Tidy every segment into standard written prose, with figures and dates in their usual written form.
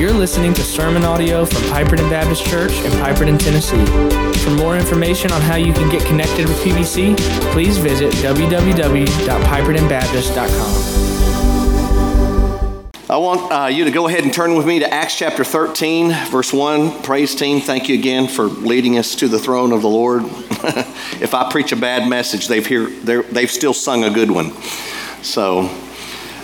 You're listening to sermon audio from Piperton Baptist Church in Piperton, Tennessee. For more information on how you can get connected with PBC, please visit www.pipertonbaptist.com. I want you to go ahead and turn with me to Acts chapter 13, verse 1. Praise team, thank you again for leading us to the throne of the Lord. If I preach a bad message, they've still sung a good one. So...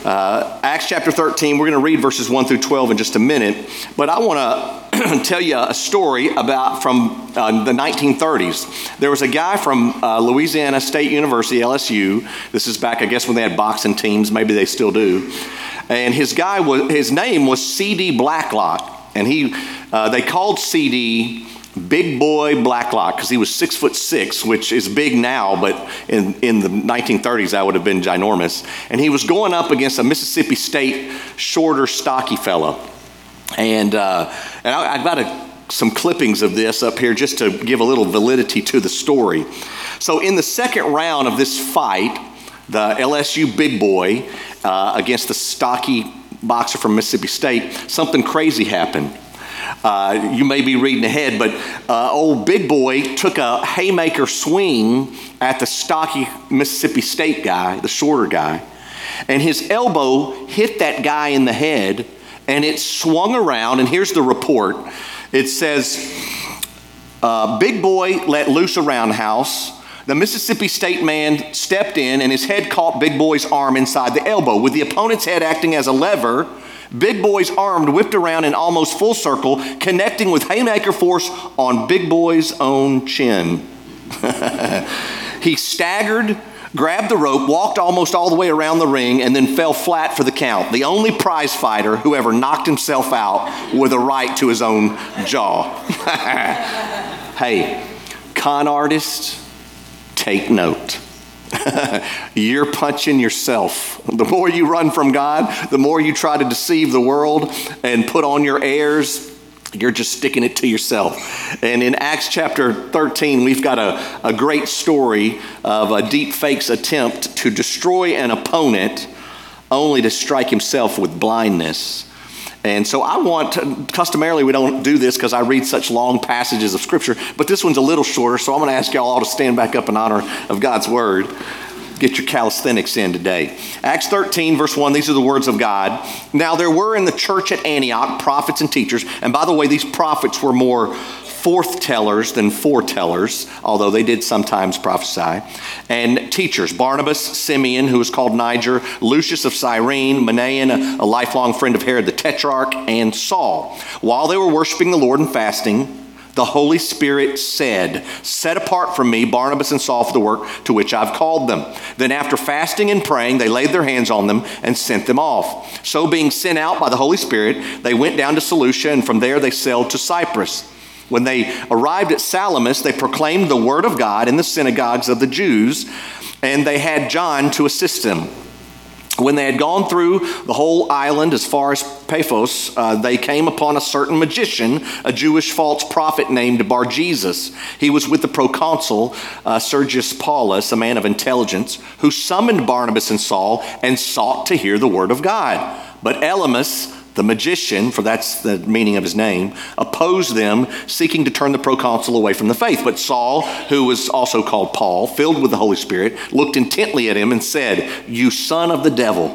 Acts chapter 13, we're going to read verses 1 through 12 in just a minute, but I want to tell you a story about from the 1930s. There was a guy from Louisiana State University, LSU. This is back, I guess, when they had boxing teams. Maybe they still do. And his name was C.D. Blacklock, and they called C.D. Big Boy Blacklock because he was 6'6", which is big now, but in the 1930s I would have been ginormous. And he was going up against a Mississippi State shorter, stocky fella. And I've got some clippings of this up here just to give a little validity to the story. So in the second round of this fight, the LSU Big Boy against the stocky boxer from Mississippi State, something crazy happened. You may be reading ahead, but old Big Boy took a haymaker swing at the stocky Mississippi State guy, the shorter guy, and his elbow hit that guy in the head, and it swung around, and here's the report. It says, Big Boy let loose a roundhouse. The Mississippi State man stepped in, and his head caught Big Boy's arm inside the elbow. With the opponent's head acting as a lever, Big Boy's arm whipped around in almost full circle, connecting with haymaker force on Big Boy's own chin. He staggered, grabbed the rope, walked almost all the way around the ring, and then fell flat for the count. The only prize fighter who ever knocked himself out with a right to his own jaw. Hey, con artists, take note. You're punching yourself. The more you run from God, the more you try to deceive the world and put on your airs, you're just sticking it to yourself. And in Acts chapter 13, we've got a great story of a deep fake's attempt to destroy an opponent only to strike himself with blindness. And so customarily we don't do this because I read such long passages of Scripture, but this one's a little shorter, so I'm going to ask y'all all to stand back up in honor of God's Word. Get your calisthenics in today. Acts 13, verse 1, these are the words of God. Now there were in the church at Antioch prophets and teachers, and by the way, these prophets were more forth-tellers than foretellers, although they did sometimes prophesy, and teachers, Barnabas, Simeon, who was called Niger, Lucius of Cyrene, Manaen, a lifelong friend of Herod the Tetrarch, and Saul. While they were worshiping the Lord and fasting, the Holy Spirit said, "Set apart from me Barnabas and Saul for the work to which I've called them." Then after fasting and praying, they laid their hands on them and sent them off. So being sent out by the Holy Spirit, they went down to Seleucia, and from there they sailed to Cyprus. When they arrived at Salamis, they proclaimed the word of God in the synagogues of the Jews, and they had John to assist them. When they had gone through the whole island as far as Paphos, they came upon a certain magician, a Jewish false prophet named Bar Jesus. He was with the proconsul, Sergius Paulus, a man of intelligence, who summoned Barnabas and Saul and sought to hear the word of God. But Elymas, the magician, for that's the meaning of his name, opposed them, seeking to turn the proconsul away from the faith. But Saul, who was also called Paul, filled with the Holy Spirit, looked intently at him and said, "You son of the devil,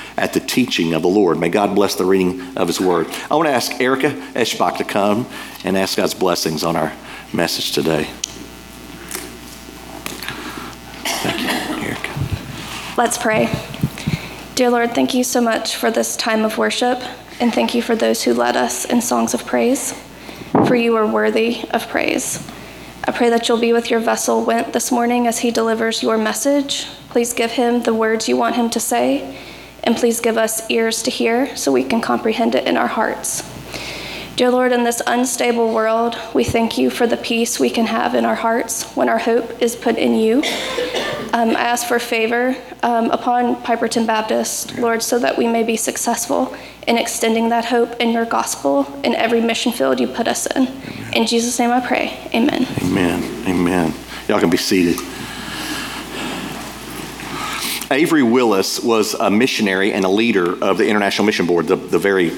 at the teaching of the Lord. May God bless the reading of his word. I want to ask Erica Eshbach to come and ask God's blessings on our message today. Thank you, Erica. Let's pray. Dear Lord, thank you so much for this time of worship, and thank you for those who led us in songs of praise, for you are worthy of praise. I pray that you'll be with your vessel Went this morning as he delivers your message. Please give him the words you want him to say, and please give us ears to hear so we can comprehend it in our hearts. Dear Lord, in this unstable world, we thank you for the peace we can have in our hearts when our hope is put in you. I ask for favor upon Piperton Baptist, Lord, so that we may be successful in extending that hope in your gospel in every mission field you put us in. Amen. In Jesus' name I pray, amen. Amen, amen. Y'all can be seated. Avery Willis was a missionary and a leader of the International Mission Board, the very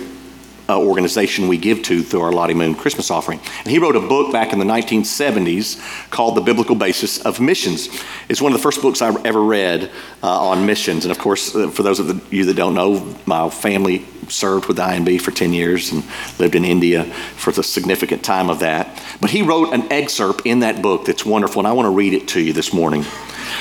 organization we give to through our Lottie Moon Christmas offering. And he wrote a book back in the 1970s called The Biblical Basis of Missions. It's one of the first books I ever read on missions. And of course, for those of you that don't know, my family served with IMB for 10 years and lived in India for the significant time of that. But he wrote an excerpt in that book that's wonderful, and I want to read it to you this morning.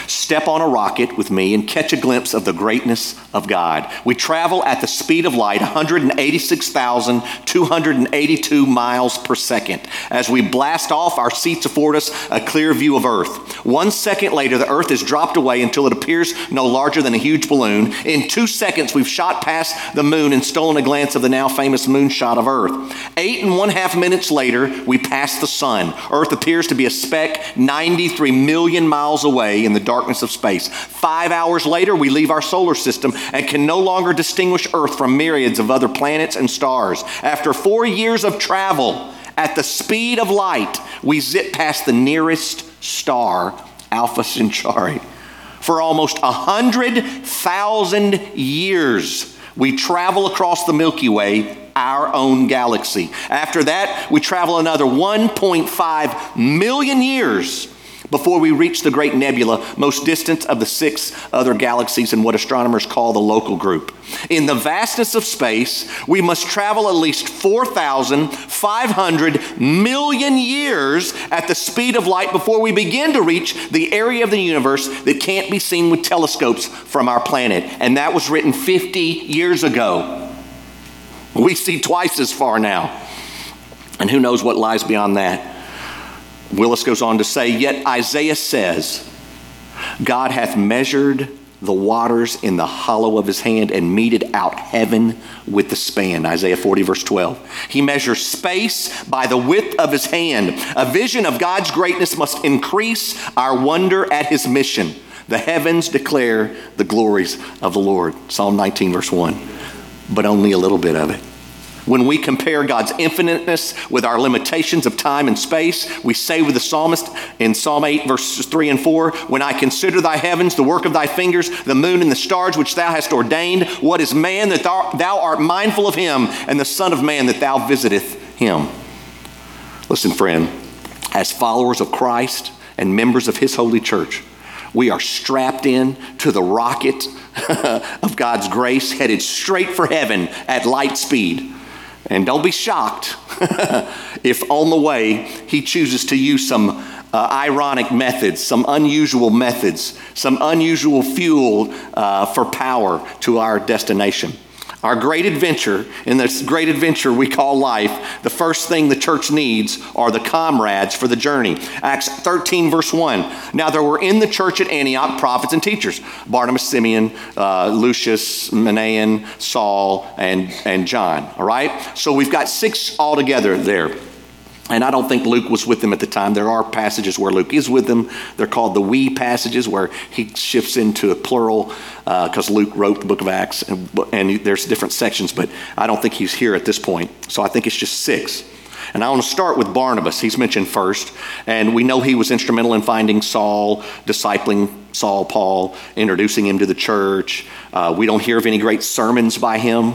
Step on a rocket with me and catch a glimpse of the greatness of God. We travel at the speed of light, 186,282 miles per second. As we blast off, our seats afford us a clear view of Earth. 1 second later, the Earth is dropped away until it appears no larger than a huge balloon. In 2 seconds, we've shot past the moon and stolen a glance of the now famous moonshot of Earth. 8.5 minutes later, we pass the sun. Earth appears to be a speck 93 million miles away in the darkness of space. 5 hours later, we leave our solar system and can no longer distinguish Earth from myriads of other planets and stars. After 4 years of travel at the speed of light, we zip past the nearest star, Alpha Centauri. For almost 100,000 years, we travel across the Milky Way, our own galaxy. After that, we travel another 1.5 million years before we reach the great nebula, most distant of the 6 other galaxies in what astronomers call the local group. In the vastness of space, we must travel at least 4,500 million years at the speed of light before we begin to reach the area of the universe that can't be seen with telescopes from our planet. And that was written 50 years ago. We see twice as far now. And who knows what lies beyond that. Willis goes on to say, yet Isaiah says, God hath measured the waters in the hollow of his hand and meted out heaven with the span. Isaiah 40 verse 12. He measures space by the width of his hand. A vision of God's greatness must increase our wonder at his mission. The heavens declare the glories of the Lord. Psalm 19 verse 1. But only a little bit of it. When we compare God's infiniteness with our limitations of time and space, we say with the psalmist in Psalm 8, verses 3 and 4, when I consider thy heavens, the work of thy fingers, the moon and the stars which thou hast ordained, what is man that thou art mindful of him, and the son of man that thou visiteth him? Listen, friend, as followers of Christ and members of his holy church, we are strapped in to the rocket of God's grace, headed straight for heaven at light speed. And don't be shocked if on the way he chooses to use some ironic methods, some unusual methods, some unusual fuel for power to our destination. Our great adventure, in this great adventure we call life, the first thing the church needs are the comrades for the journey. Acts 13 verse 1. Now there were in the church at Antioch prophets and teachers, Barnabas, Simeon, Lucius, Manaen, Saul, and John. All right? So we've got 6 altogether there. And I don't think Luke was with them at the time. There are passages where Luke is with them. They're called the we passages, where he shifts into a plural because Luke wrote the book of Acts, and there's different sections, but I don't think he's here at this point. So I think it's just 6. And I want to start with Barnabas. He's mentioned first, and we know he was instrumental in finding Saul, discipling Saul, Paul, introducing him to the church. We don't hear of any great sermons by him.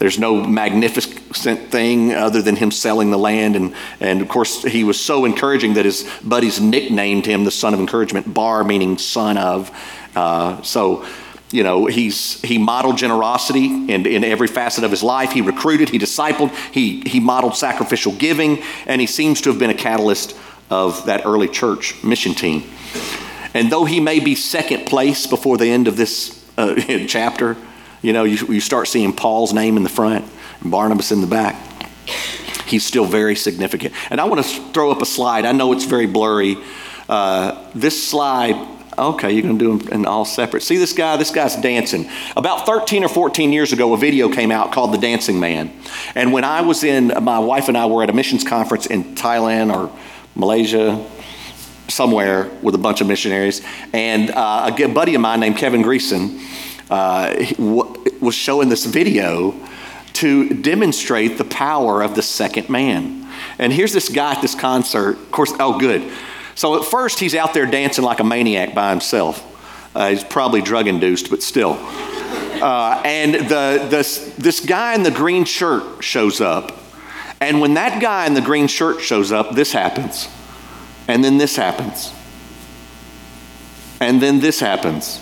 There's no magnificent thing other than him selling the land. And of course, he was so encouraging that his buddies nicknamed him the son of encouragement, Bar meaning son of. So, you know, he modeled generosity in every facet of his life. He recruited, he discipled, he modeled sacrificial giving, and he seems to have been a catalyst of that early church mission team. And though he may be second place before the end of this chapter, you know, you start seeing Paul's name in the front and Barnabas in the back. He's still very significant. And I want to throw up a slide. I know it's very blurry. This slide Okay, you're going to do them in all separate. See this guy? This guy's dancing. About 13 or 14 years ago, a video came out called The Dancing Man. And when I was my wife and I were at a missions conference in Thailand or Malaysia, somewhere with a bunch of missionaries. And a buddy of mine named Kevin Greason was showing this video to demonstrate the power of the second man. And here's this guy at this concert. Of course, oh, good. So at first, he's out there dancing like a maniac by himself. He's probably drug-induced, but still. And this guy in the green shirt shows up. And when that guy in the green shirt shows up, this happens. And then this happens. And then this happens.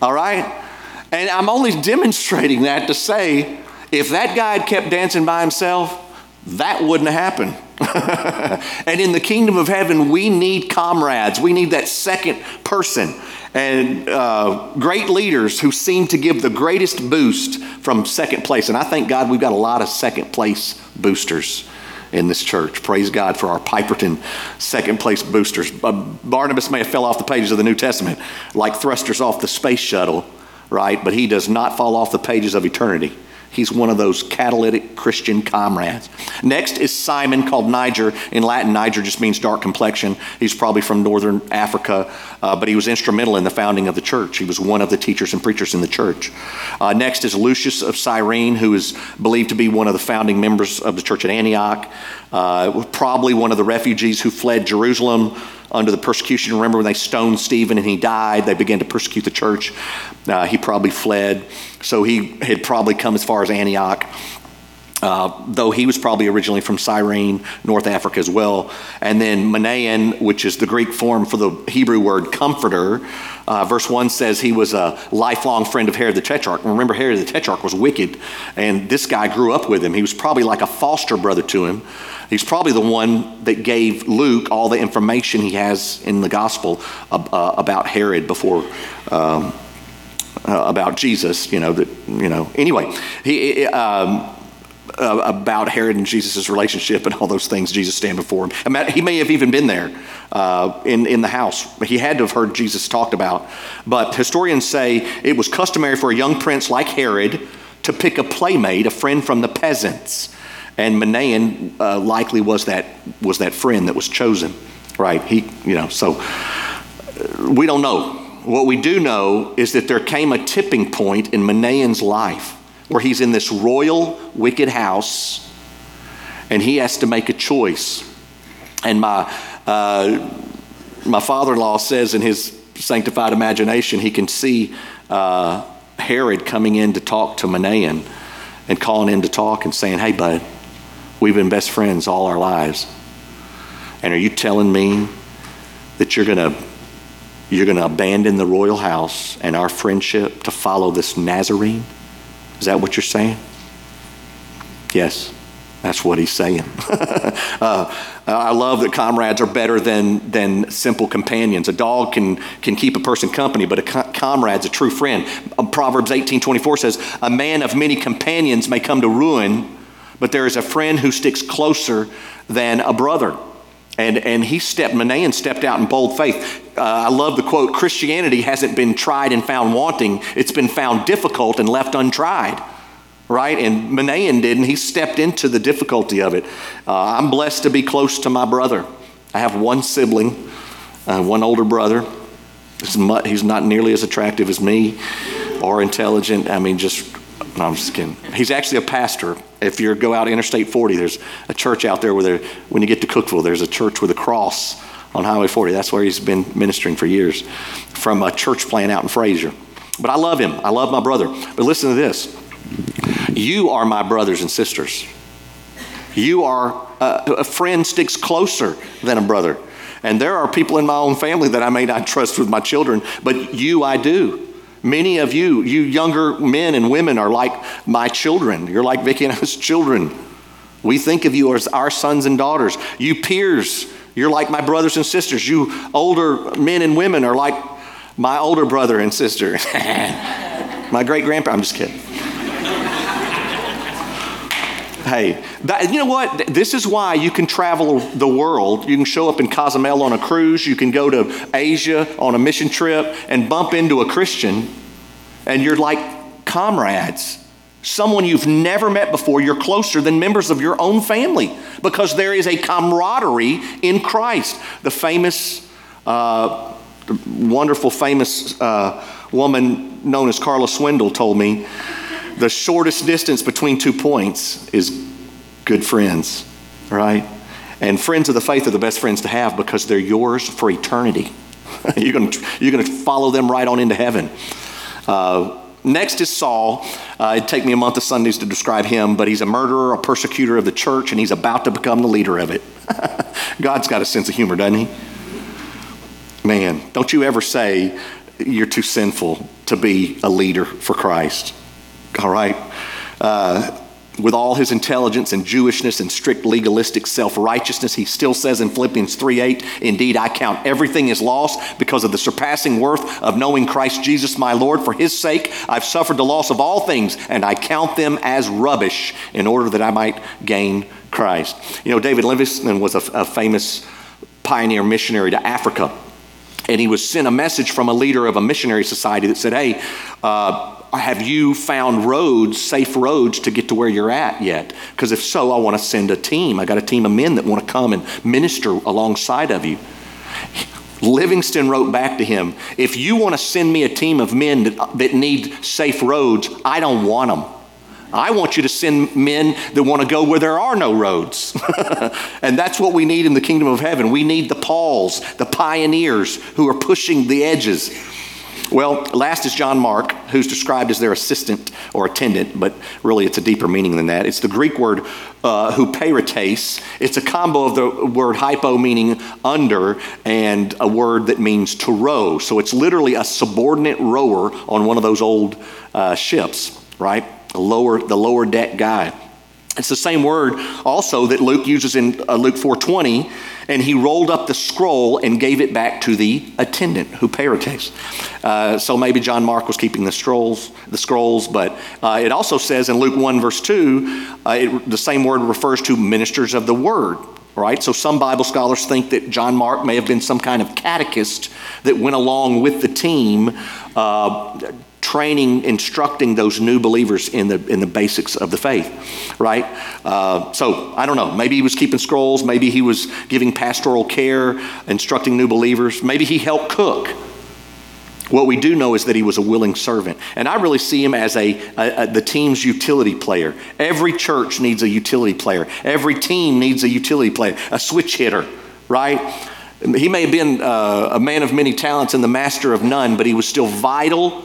All right? And I'm only demonstrating that to say, if that guy had kept dancing by himself, that wouldn't have happened. And in the kingdom of heaven, we need comrades. We need that second person. And great leaders who seem to give the greatest boost from second place. And I thank God we've got a lot of second place boosters in this church. Praise God for our Piperton second place boosters. Barnabas may have fell off the pages of the New Testament like thrusters off the space shuttle, right? But he does not fall off the pages of eternity. He's one of those catalytic Christian comrades. Next is Simon, called Niger. In Latin, Niger just means dark complexion. He's probably from northern Africa, but he was instrumental in the founding of the church. He was one of the teachers and preachers in the church. Next is Lucius of Cyrene, who is believed to be one of the founding members of the church at Antioch, probably one of the refugees who fled Jerusalem under the persecution. Remember when they stoned Stephen and he died, they began to persecute the church. He probably fled. So he had probably come as far as Antioch, though he was probably originally from Cyrene, North Africa as well. And then Manaen, which is the Greek form for the Hebrew word comforter. Verse 1 says he was a lifelong friend of Herod the Tetrarch. And remember, Herod the Tetrarch was wicked, and this guy grew up with him. He was probably like a foster brother to him. He's probably the one that gave Luke all the information he has in the gospel about Herod before, about Jesus, anyway, about Herod and Jesus' relationship and all those things, Jesus standing before him. I mean, he may have even been there in the house. He had to have heard Jesus talked about. But historians say it was customary for a young prince like Herod to pick a playmate, a friend from the peasants. And Manaen likely was that friend that was chosen, right? So we don't know. What we do know is that there came a tipping point in Manaen's life where he's in this royal, wicked house, and he has to make a choice. And my father-in-law says in his sanctified imagination, he can see Herod coming in to talk to Manaen and calling in to talk and saying, "Hey, bud, we've been best friends all our lives. And are you telling me that you're going to abandon the royal house and our friendship to follow this Nazarene? Is that what you're saying?" Yes, that's what he's saying. I love that comrades are better than simple companions. A dog can keep a person company, but a comrade's a true friend. Proverbs 18:24 says, "A man of many companions may come to ruin, but there is a friend who sticks closer than a brother." And Manaen stepped out in bold faith. I love the quote, "Christianity hasn't been tried and found wanting. It's been found difficult and left untried," right? And Manaen didn't. He stepped into the difficulty of it. I'm blessed to be close to my brother. I have one sibling, one older brother. He's not nearly as attractive as me or intelligent. I'm just kidding. He's actually a pastor. If you go out Interstate 40, there's a church out there when you get to Cookville, there's a church with a cross on Highway 40. That's where he's been ministering for years, from a church plant out in Fraser. But I love him. I love my brother. But listen to this. You are my brothers and sisters. You are a friend sticks closer than a brother. And there are people in my own family that I may not trust with my children, but you I do. Many of you younger men and women are like my children. You're like Vicki and I's children. We think of you as our sons and daughters. You peers, you're like my brothers and sisters. You older men and women are like my older brother and sister. My great grandpa, I'm just kidding. Hey, that, you know what? This is why you can travel the world. You can show up in Cozumel on a cruise. You can go to Asia on a mission trip and bump into a Christian, and you're like comrades. Someone you've never met before, you're closer than members of your own family because there is a camaraderie in Christ. The famous, famous woman known as Carla Swindle told me, the shortest distance between two points is good friends, right? And friends of the faith are the best friends to have because they're yours for eternity. You're going to follow them right on into heaven. Next is Saul. It'd take me a month of Sundays to describe him, but he's a murderer, a persecutor of the church, and he's about to become the leader of it. God's got a sense of humor, doesn't he? Man, don't you ever say you're too sinful to be a leader for Christ, all right? With all his intelligence and Jewishness and strict legalistic self-righteousness, he still says in Philippians 3:8, "Indeed, I count everything as loss because of the surpassing worth of knowing Christ Jesus my Lord. For his sake, I've suffered the loss of all things, and I count them as rubbish in order that I might gain Christ." You know, David Livingstone was a famous pioneer missionary to Africa, and he was sent a message from a leader of a missionary society that said, "Hey, have you found roads, safe roads to get to where you're at yet? Because if so, I want to send a team. I got a team of men that want to come and minister alongside of you." Livingston wrote back to him, "If you want to send me a team of men that need safe roads, I don't want them. I want you to send men that want to go where there are no roads." And that's what we need in the kingdom of heaven. We need the Pauls, the pioneers who are pushing the edges. Well, last is John Mark, who's described as their assistant or attendant, but really it's a deeper meaning than that. It's the Greek word hupeirates. It's a combo of the word hypo, meaning under, and a word that means to row. So it's literally a subordinate rower on one of those old ships, right? The lower deck guy. It's the same word also that Luke uses in Luke 4:20, and he rolled up the scroll and gave it back to the attendant, hupeirates. So maybe John Mark was keeping the scrolls, but it also says in Luke 1 verse 2, the same word refers to ministers of the word, right? So some Bible scholars think that John Mark may have been some kind of catechist that went along with the team, training, instructing those new believers in the basics of the faith, right? So I don't know. Maybe he was keeping scrolls. Maybe he was giving pastoral care, instructing new believers. Maybe he helped cook. What we do know is that he was a willing servant, and I really see him as the team's utility player. Every church needs a utility player. Every team needs a utility player, a switch hitter, right? He may have been a man of many talents and the master of none, but he was still vital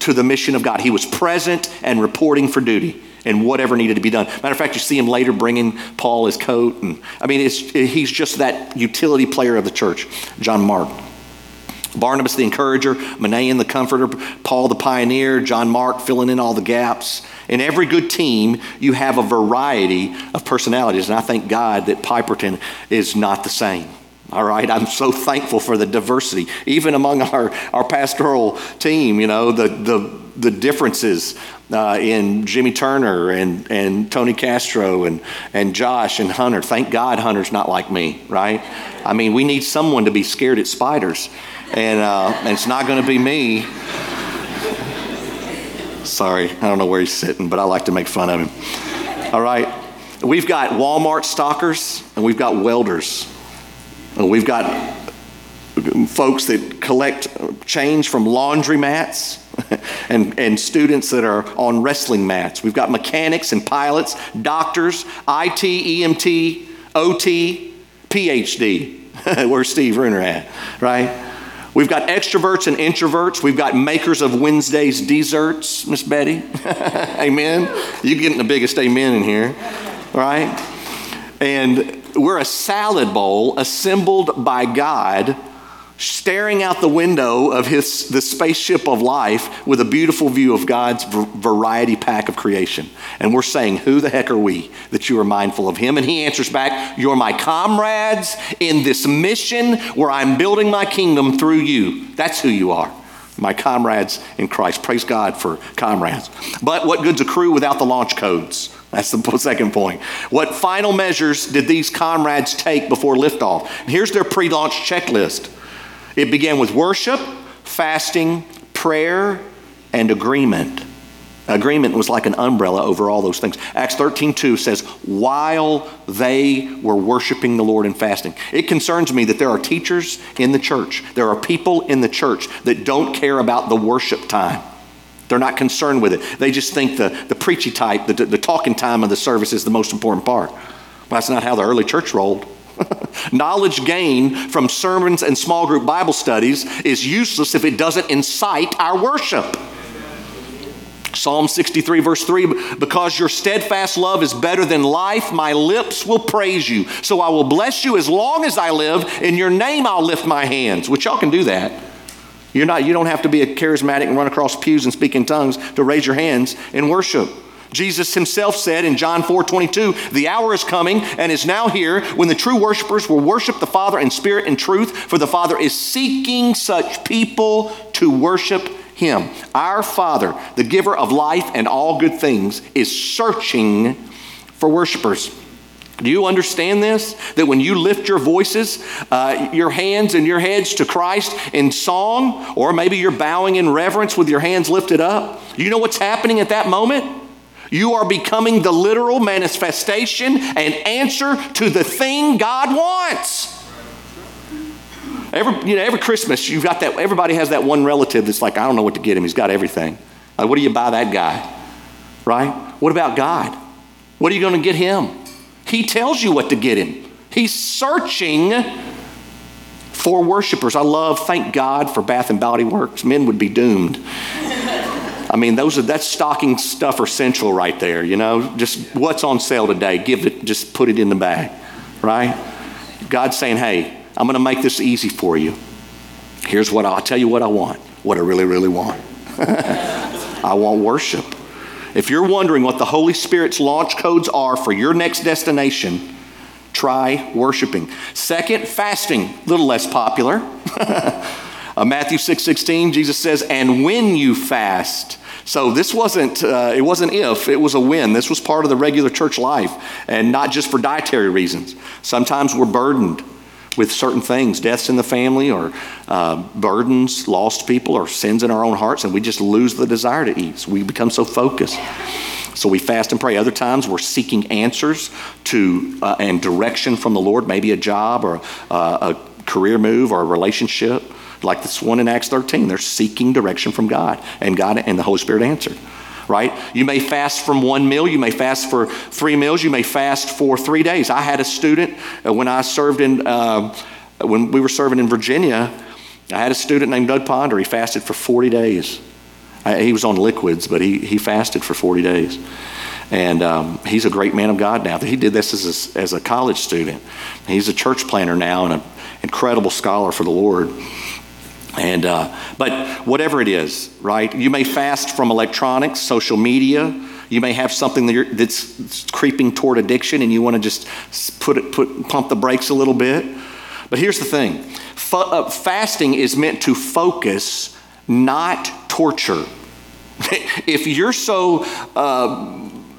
to the mission of God. He was present and reporting for duty and whatever needed to be done. Matter of fact, you see him later bringing Paul his coat. And I mean, he's just that utility player of the church, John Mark. Barnabas, the encourager, Manaen, the comforter, Paul, the pioneer, John Mark, filling in all the gaps. In every good team, you have a variety of personalities. And I thank God that Piperton is not the same. All right, I'm so thankful for the diversity, even among our pastoral team, you know, the differences in Jimmy Turner and Tony Castro and Josh and Hunter. Thank God Hunter's not like me, right? I mean, we need someone to be scared at spiders, and it's not going to be me. Sorry, I don't know where he's sitting, but I like to make fun of him. All right, we've got Walmart stalkers and we've got welders. We've got folks that collect change from laundromats and students that are on wrestling mats. We've got mechanics and pilots, doctors, IT, EMT, OT, PhD, where's Steve Runer at, right? We've got extroverts and introverts. We've got makers of Wednesday's desserts, Miss Betty. Amen. You're getting the biggest amen in here, right? And we're a salad bowl assembled by God, staring out the window of the spaceship of life with a beautiful view of God's variety pack of creation. And we're saying, who the heck are we that you are mindful of him? And he answers back, you're my comrades in this mission where I'm building my kingdom through you. That's who you are. My comrades in Christ. Praise God for comrades. But what good's a crew without the launch codes? That's the second point. What final measures did these comrades take before liftoff? Here's their pre-launch checklist. It began with worship, fasting, prayer, and agreement. Agreement was like an umbrella over all those things. Acts 13:2 says, while they were worshiping the Lord and fasting. It concerns me that there are teachers in the church. There are people in the church that don't care about the worship time. They're not concerned with it. They just think the preachy type, the talking time of the service is the most important part. Well, that's not how the early church rolled. Knowledge gained from sermons and small group Bible studies is useless if it doesn't incite our worship. Psalm 63 verse 3, because your steadfast love is better than life, my lips will praise you. So I will bless you as long as I live. In your name I'll lift my hands. Which y'all can do that. You don't have to be a charismatic and run across pews and speak in tongues to raise your hands in worship. Jesus himself said in John 4:22, the hour is coming and is now here when the true worshipers will worship the Father in spirit and truth, for the Father is seeking such people to worship him. Our Father, the giver of life and all good things, is searching for worshipers. Do you understand this? That when you lift your voices, your hands and your heads to Christ in song, or maybe you're bowing in reverence with your hands lifted up, you know what's happening at that moment? You are becoming the literal manifestation and answer to the thing God wants. Every Christmas, you've got that. Everybody has that one relative that's like, I don't know what to get him. He's got everything. Like, what do you buy that guy? Right? What about God? What are you going to get him? He tells you what to get him. He's searching for worshipers. I love, thank God for Bath and Body Works. Men would be doomed. I mean, that's stocking stuffer central right there, you know. Just what's on sale today, give it, just put it in the bag, right? God's saying, hey, I'm going to make this easy for you. Here's what I'll tell you what I want, what I really, really want. I want worship. If you're wondering what the Holy Spirit's launch codes are for your next destination, try worshiping. Second, fasting, a little less popular. Matthew 6:16, Jesus says, and when you fast. So this wasn't, it wasn't if, it was a when. This was part of the regular church life, and not just for dietary reasons. Sometimes we're burdened with certain things, deaths in the family, or burdens, lost people, or sins in our own hearts, and we just lose the desire to eat. So we become so focused. So we fast and pray. Other times we're seeking answers to and direction from the Lord, maybe a job or a career move or a relationship, like this one in Acts 13. They're seeking direction from God and the Holy Spirit answered. Right? You may fast from one meal. You may fast for three meals. You may fast for 3 days. I had a student when we were serving in Virginia. I had a student named Doug Ponder. He fasted for 40 days. He was on liquids, but he fasted for 40 days. And he's a great man of God now. He did this as a college student. He's a church planner now and an incredible scholar for the Lord. And but whatever it is, right? You may fast from electronics, social media. You may have something that's creeping toward addiction, and you want to just pump the brakes a little bit. But here's the thing: fasting is meant to focus, not torture. If you're so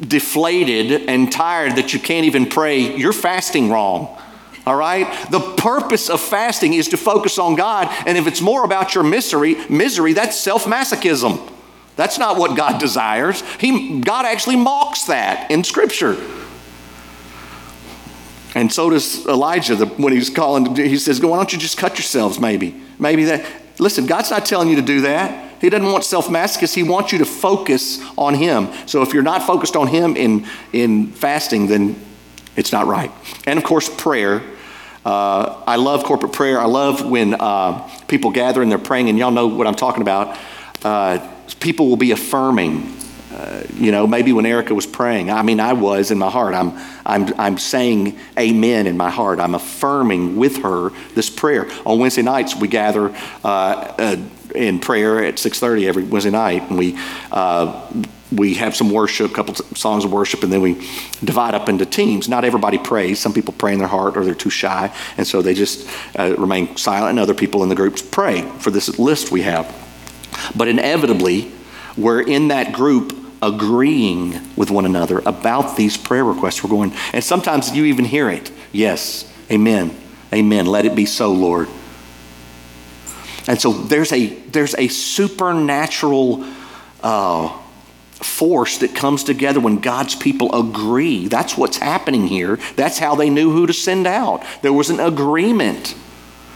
deflated and tired that you can't even pray, you're fasting wrong. All right? The purpose of fasting is to focus on God, and if it's more about your misery, that's self-masochism. That's not what God desires. God actually mocks that in Scripture. And so does Elijah when he's calling. He says, why don't you just cut yourselves maybe? Maybe that. Listen, God's not telling you to do that. He doesn't want self-masochism. He wants you to focus on him. So if you're not focused on him in fasting, then it's not right. And of course, prayer. I love corporate prayer. I love when people gather and they're praying, and y'all know what I'm talking about. People will be affirming. Maybe when Erica was praying, I mean, I was in my heart. I'm saying amen in my heart. I'm affirming with her this prayer. On Wednesday nights, we gather in prayer at 6:30 every Wednesday night, and we have some worship, a couple songs of worship, and then we divide up into teams. Not everybody prays. Some people pray in their heart or they're too shy, and so they just remain silent, and other people in the groups pray for this list we have. But inevitably, we're in that group agreeing with one another about these prayer requests. We're going, and sometimes you even hear it. Yes, amen, amen. Let it be so, Lord. And so there's a supernatural force that comes together when God's people agree. That's what's happening here. That's how they knew who to send out. There was an agreement.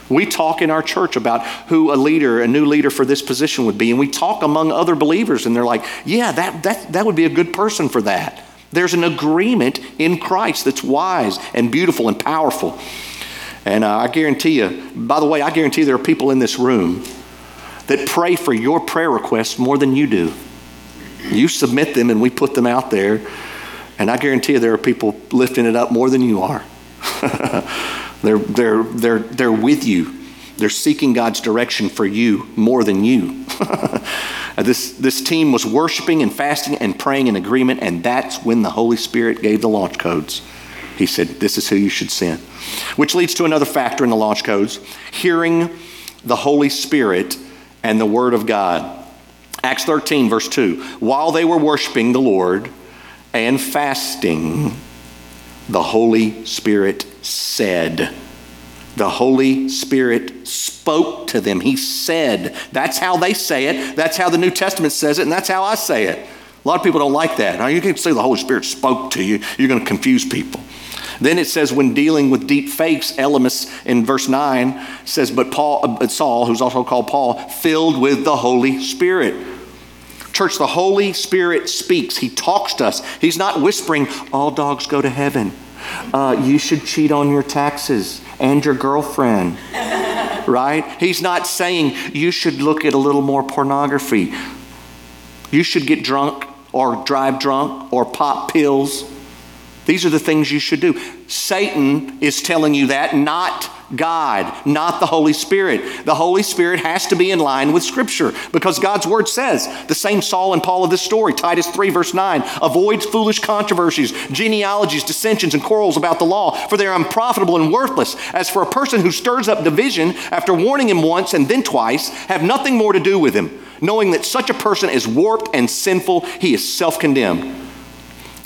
We talk in our church about who a new leader for this position would be, and we talk among other believers, and they're like, yeah, that would be a good person for that. There's an agreement in Christ that's wise and beautiful and powerful. And I guarantee you, by the way, there are people in this room that pray for your prayer requests more than you do. You submit them and we put them out there, and I guarantee you there are people lifting it up more than you are. They're with you. They're seeking God's direction for you more than you. This team was worshiping and fasting and praying in agreement, and that's when the Holy Spirit gave the launch codes. He said, this is who you should send. Which leads to another factor in the launch codes, hearing the Holy Spirit and the Word of God. Acts 13, verse 2, while they were worshiping the Lord and fasting, the Holy Spirit said. The Holy Spirit spoke to them. He said. That's how they say it. That's how the New Testament says it, and that's how I say it. A lot of people don't like that. Now, you can say the Holy Spirit spoke to you. You're going to confuse people. Then it says, when dealing with deep fakes, Elymas in verse 9 says, but Saul, who's also called Paul, filled with the Holy Spirit. Church, the Holy Spirit speaks. He talks to us. He's not whispering, all dogs go to heaven. You should cheat on your taxes and your girlfriend, right? He's not saying, you should look at a little more pornography. You should get drunk or drive drunk or pop pills. These are the things you should do. Satan is telling you that, not God, not the Holy Spirit. The Holy Spirit has to be in line with Scripture because God's Word says, the same Saul and Paul of this story, Titus 3 verse 9, avoids foolish controversies, genealogies, dissensions, and quarrels about the law, for they are unprofitable and worthless. As for a person who stirs up division after warning him once and then twice, have nothing more to do with him, knowing that such a person is warped and sinful, he is self-condemned.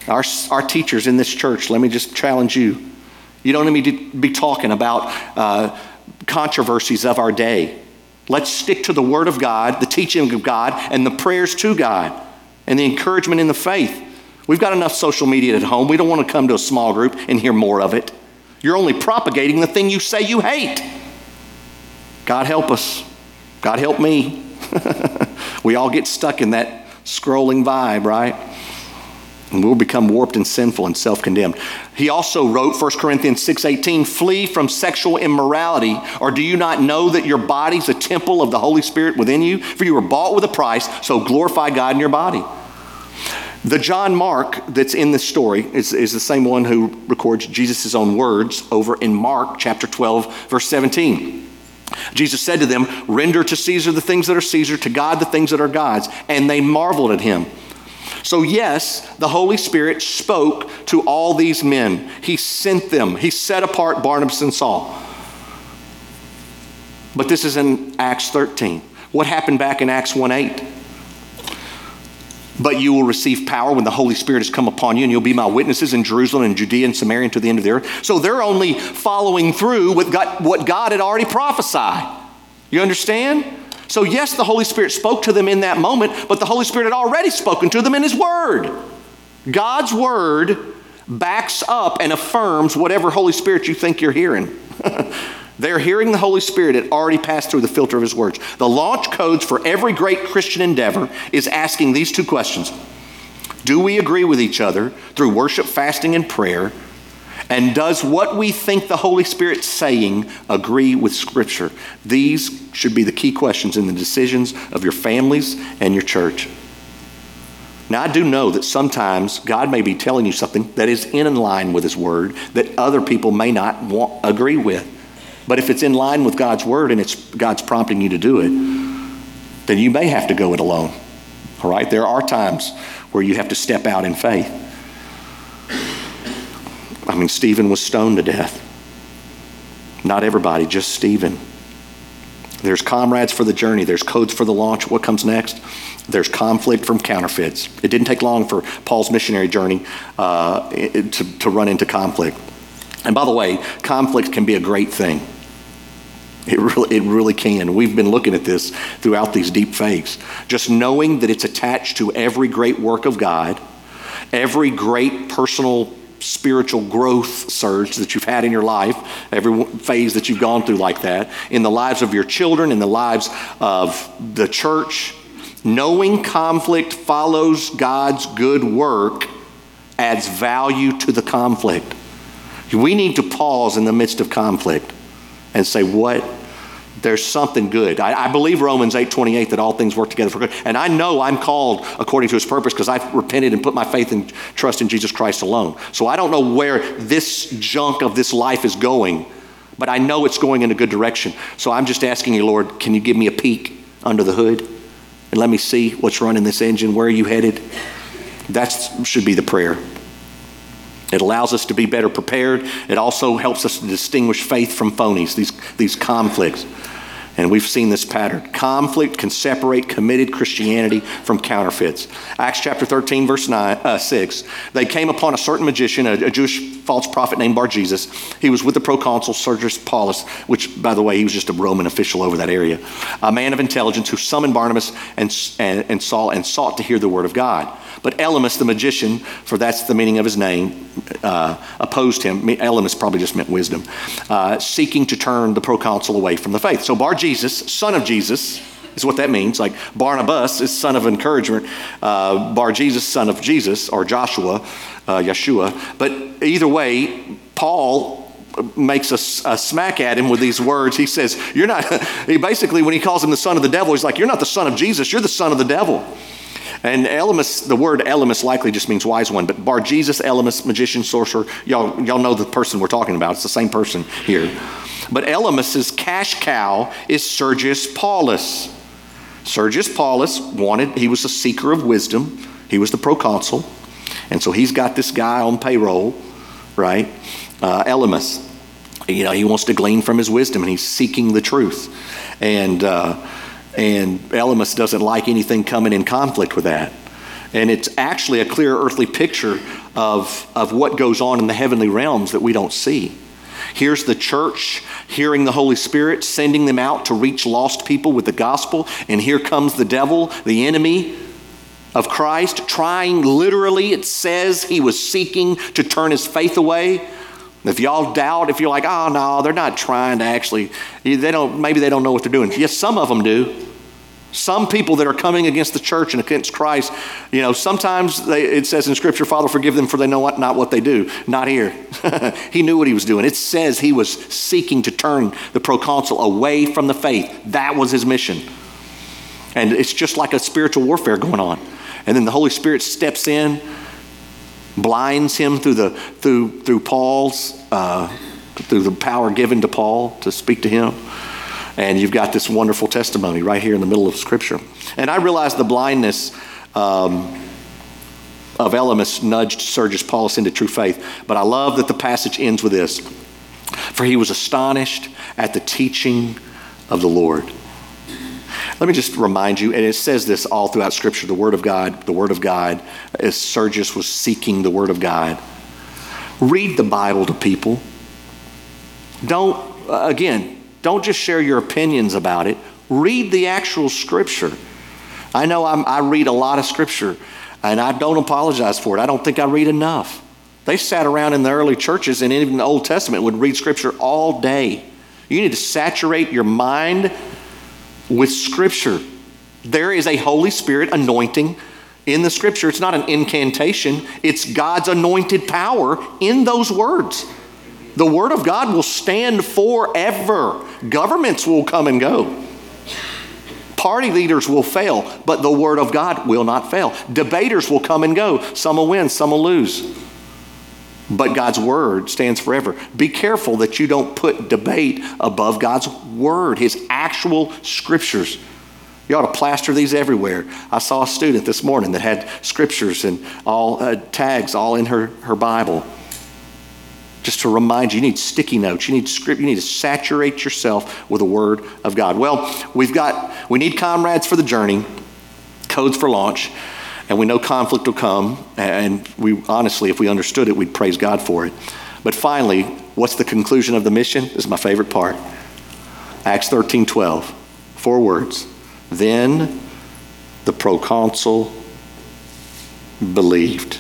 Our teachers in this church, let me just challenge you. You don't need to be talking about controversies of our day. Let's stick to the Word of God, the teaching of God, and the prayers to God, and the encouragement in the faith. We've got enough social media at home. We don't want to come to a small group and hear more of it. You're only propagating the thing you say you hate. God help us. God help me. We all get stuck in that scrolling vibe, right? And we'll become warped and sinful and self-condemned. He also wrote, 1 Corinthians 6:18, flee from sexual immorality, or do you not know that your body's a temple of the Holy Spirit within you? For you were bought with a price, so glorify God in your body. The John Mark that's in this story is the same one who records Jesus' own words over in Mark chapter 12, verse 17. Jesus said to them, render to Caesar the things that are Caesar, to God the things that are God's. And they marveled at him. So yes, the Holy Spirit spoke to all these men. He sent them. He set apart Barnabas and Saul. But this is in Acts 13. What happened back in Acts 1:8? But you will receive power when the Holy Spirit has come upon you, and you'll be my witnesses in Jerusalem and Judea and Samaria and to the end of the earth. So they're only following through with what God had already prophesied. You understand? So yes, the Holy Spirit spoke to them in that moment, but the Holy Spirit had already spoken to them in His Word. God's Word backs up and affirms whatever Holy Spirit you think you're hearing. They're hearing the Holy Spirit. It already passed through the filter of His words. The launch codes for every great Christian endeavor is asking these two questions. Do we agree with each other through worship, fasting, and prayer? And does what we think the Holy Spirit's saying agree with Scripture? These should be the key questions in the decisions of your families and your church. Now, I do know that sometimes God may be telling you something that is in line with His Word that other people may not agree with. But if it's in line with God's Word and it's God's prompting you to do it, then you may have to go it alone, all right? There are times where you have to step out in faith. I mean, Stephen was stoned to death. Not everybody, just Stephen. There's comrades for the journey. There's codes for the launch. What comes next? There's conflict from counterfeits. It didn't take long for Paul's missionary journey to run into conflict. And by the way, conflict can be a great thing. It really can. We've been looking at this throughout these deep fakes. Just knowing that it's attached to every great work of God, every great personal spiritual growth surge that you've had in your life, every phase that you've gone through like that, in the lives of your children, in the lives of the church. Knowing conflict follows God's good work adds value to the conflict. We need to pause in the midst of conflict and say, what? There's something good. I believe Romans 8:28 that all things work together for good. And I know I'm called according to his purpose because I've repented and put my faith and trust in Jesus Christ alone. So I don't know where this junk of this life is going, but I know it's going in a good direction. So I'm just asking you, Lord, can you give me a peek under the hood and let me see what's running this engine? Where are you headed? That should be the prayer. It allows us to be better prepared. It also helps us to distinguish faith from phonies, these conflicts. And we've seen this pattern. Conflict can separate committed Christianity from counterfeits. Acts chapter 13, verse 6. They came upon a certain magician, a Jewish false prophet named Bar Jesus. He was with the proconsul Sergius Paulus, which, by the way, he was just a Roman official over that area. A man of intelligence who summoned Barnabas and Saul and sought to hear the word of God. But Elymas, the magician, for that's the meaning of his name, opposed him. Elymas probably just meant wisdom, seeking to turn the proconsul away from the faith. So Bar Jesus, son of Jesus, is what that means. Like Barnabas is son of encouragement, Bar Jesus, son of Jesus, or Yeshua. But either way, Paul makes a smack at him with these words. He says, "You're not." He basically, when he calls him the son of the devil, he's like, "You're not the son of Jesus. You're the son of the devil." And Elymas, the word Elymas likely just means wise one, but Bar Jesus, Elymas, magician, sorcerer, y'all know the person we're talking about. It's the same person here. But Elymas' cash cow is Sergius Paulus. Sergius Paulus he was a seeker of wisdom. He was the proconsul. And so he's got this guy on payroll, right? Elymas. He wants to glean from his wisdom and he's seeking the truth. And Elymas doesn't like anything coming in conflict with that. And it's actually a clear earthly picture of what goes on in the heavenly realms that we don't see. Here's the church hearing the Holy Spirit, sending them out to reach lost people with the gospel. And here comes the devil, the enemy of Christ, trying literally, it says he was seeking to turn his faith away. If y'all doubt, if you're like, oh, no, they're not trying to actually, maybe they don't know what they're doing. Yes, some of them do. Some people that are coming against the church and against Christ, sometimes it says in Scripture, Father, forgive them for they know not what they do. Not here. He knew what he was doing. It says he was seeking to turn the proconsul away from the faith. That was his mission. And it's just like a spiritual warfare going on. And then the Holy Spirit steps in, blinds him through the power given to Paul to speak to him, and you've got this wonderful testimony right here in the middle of Scripture. And I realize the blindness of Elymas nudged Sergius Paulus into true faith, but I love that the passage ends with this: "For he was astonished at the teaching of the Lord." Let me just remind you, and it says this all throughout Scripture, the Word of God, as Sergius was seeking the Word of God. Read the Bible to people. Don't just share your opinions about it. Read the actual Scripture. I know I read a lot of Scripture, and I don't apologize for it. I don't think I read enough. They sat around in the early churches, and even the Old Testament would read Scripture all day. You need to saturate your mind with Scripture. There is a Holy Spirit anointing in the Scripture. It's not an incantation. It's God's anointed power in those words. The Word of God will stand forever. Governments will come and go. Party leaders will fail, but the Word of God will not fail. Debaters will come and go. Some will win, some will lose. But God's Word stands forever. Be careful that you don't put debate above God's Word, His actual Scriptures. You ought to plaster these everywhere. I saw a student this morning that had Scriptures and all tags all in her Bible. Just to remind you need sticky notes, you need script, you need to saturate yourself with the Word of God. Well, we need comrades for the journey. codes for launch, and we know conflict will come, and we honestly, if we understood it, we'd praise God for it. But finally, what's the conclusion of the mission? This is my favorite part. Acts 13:12, 4 words. Then the proconsul believed.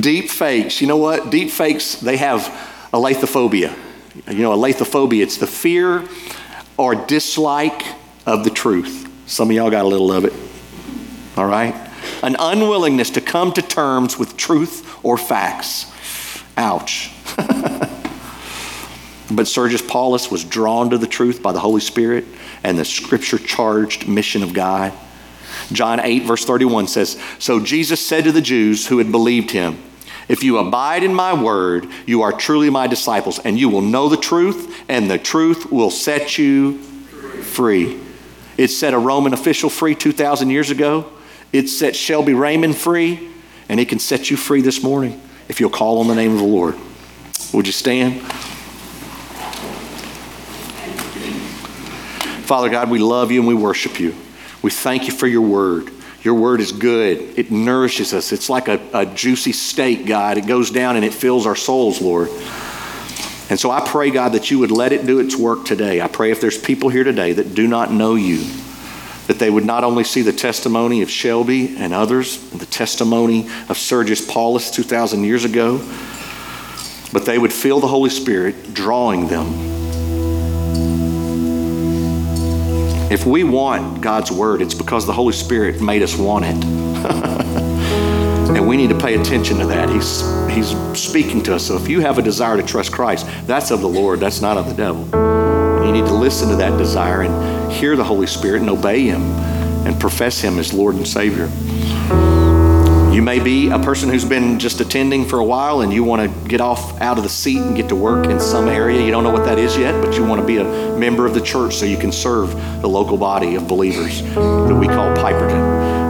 Deep fakes. You know what? Deep fakes, they have alethophobia. You know, alethophobia, it's the fear or dislike of the truth. Some of y'all got a little of it. All right? An unwillingness to come to terms with truth or facts. Ouch. But Sergius Paulus was drawn to the truth by the Holy Spirit and the Scripture-charged mission of God. John 8, verse 31 says, So Jesus said to the Jews who had believed him, If you abide in my word, you are truly my disciples, and you will know the truth, and the truth will set you free. It set a Roman official free 2,000 years ago. It set Shelby Raymond free, and it can set you free this morning if you'll call on the name of the Lord. Would you stand? Father God, we love you and we worship you. We thank you for your word. Your word is good. It nourishes us. It's like a juicy steak, God. It goes down and it fills our souls, Lord. And so I pray, God, that you would let it do its work today. I pray if there's people here today that do not know you, that they would not only see the testimony of Shelby and others, and the testimony of Sergius Paulus 2,000 years ago, but they would feel the Holy Spirit drawing them. If we want God's word, it's because the Holy Spirit made us want it. And we need to pay attention to that. He's speaking to us. So if you have a desire to trust Christ, that's of the Lord. That's not of the devil. And you need to listen to that desire and hear the Holy Spirit and obey him and profess him as Lord and Savior. You may be a person who's been just attending for a while and you want to get off out of the seat and get to work in some area. You don't know what that is yet, but you want to be a member of the church so you can serve the local body of believers that we call Piperton.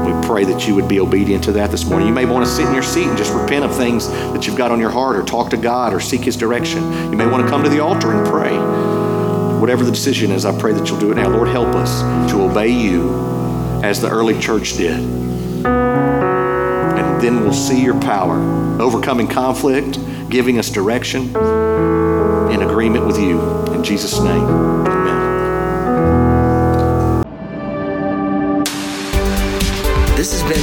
We pray that you would be obedient to that this morning. You may want to sit in your seat and just repent of things that you've got on your heart or talk to God or seek his direction. You may want to come to the altar and pray. Whatever the decision is, I pray that you'll do it now. Lord, help us to obey you as the early church did. Then we'll see your power, overcoming conflict, giving us direction in agreement with you. In Jesus' name, amen. This has been